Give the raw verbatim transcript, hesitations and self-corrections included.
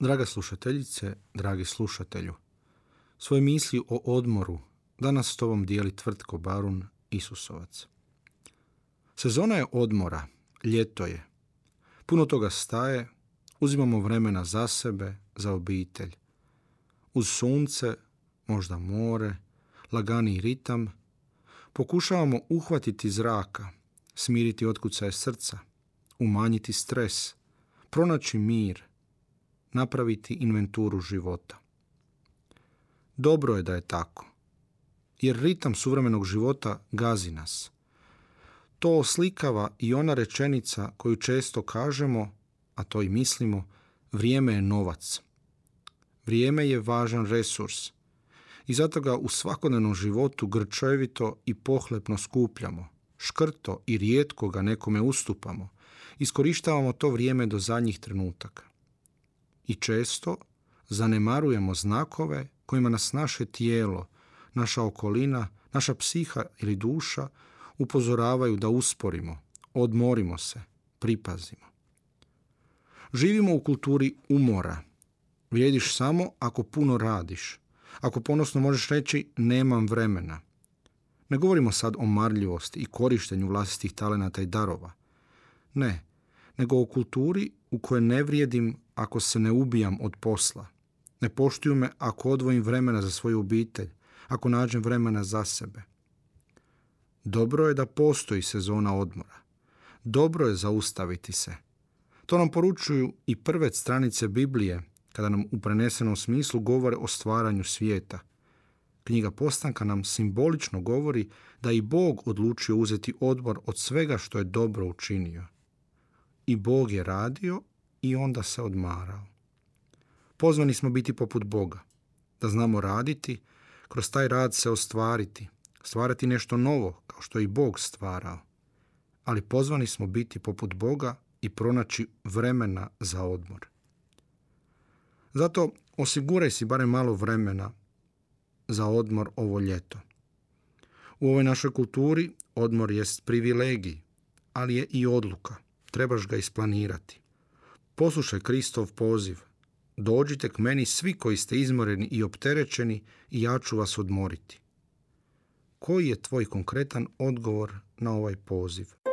Draga slušateljice, dragi slušatelju, svoje misli o odmoru danas s tobom dijeli Tvrtko Barun Isusovac. Sezona je odmora, ljeto je. Puno toga staje, uzimamo vremena za sebe, za obitelj. Uz sunce, možda more, lagani ritam, pokušavamo uhvatiti zraka, smiriti otkucaje srca, umanjiti stres, pronaći mir, napraviti inventuru života. Dobro je da je tako, jer ritam suvremenog života gazi nas. To oslikava i ona rečenica koju često kažemo, a to i mislimo, vrijeme je novac. Vrijeme je važan resurs i zato ga u svakodnevnom životu grčevito i pohlepno skupljamo, škrto i rijetko ga nekome ustupamo, iskorištavamo to vrijeme do zadnjih trenutaka. I često zanemarujemo znakove kojima nas naše tijelo, naša okolina, naša psiha ili duša upozoravaju da usporimo, odmorimo se, pripazimo. Živimo u kulturi umora. Vrijediš samo ako puno radiš, ako ponosno možeš reći nemam vremena. Ne govorimo sad o marljivosti i korištenju vlastitih talenata i darova. Ne, nego o kulturi u kojoj ne vrijedim ako se ne ubijam od posla. Ne poštuju me ako odvojim vremena za svoju obitelj, ako nađem vremena za sebe. Dobro je da postoji sezona odmora. Dobro je zaustaviti se. To nam poručuju i prve stranice Biblije, kada nam u prenesenom smislu govore o stvaranju svijeta. Knjiga Postanka nam simbolično govori da i Bog odlučio uzeti odmor od svega što je dobro učinio. I Bog je radio i onda se odmarao. Pozvani smo biti poput Boga, da znamo raditi, kroz taj rad se ostvariti, stvarati nešto novo, kao što je i Bog stvarao. Ali pozvani smo biti poput Boga i pronaći vremena za odmor. Zato osiguraj si barem malo vremena za odmor ovo ljeto. U ovoj našoj kulturi odmor jest privilegij, ali je i odluka. Trebaš ga isplanirati. Poslušaj Kristov poziv. Dođite k meni svi koji ste izmoreni i opterećeni i ja ću vas odmoriti. Koji je tvoj konkretan odgovor na ovaj poziv?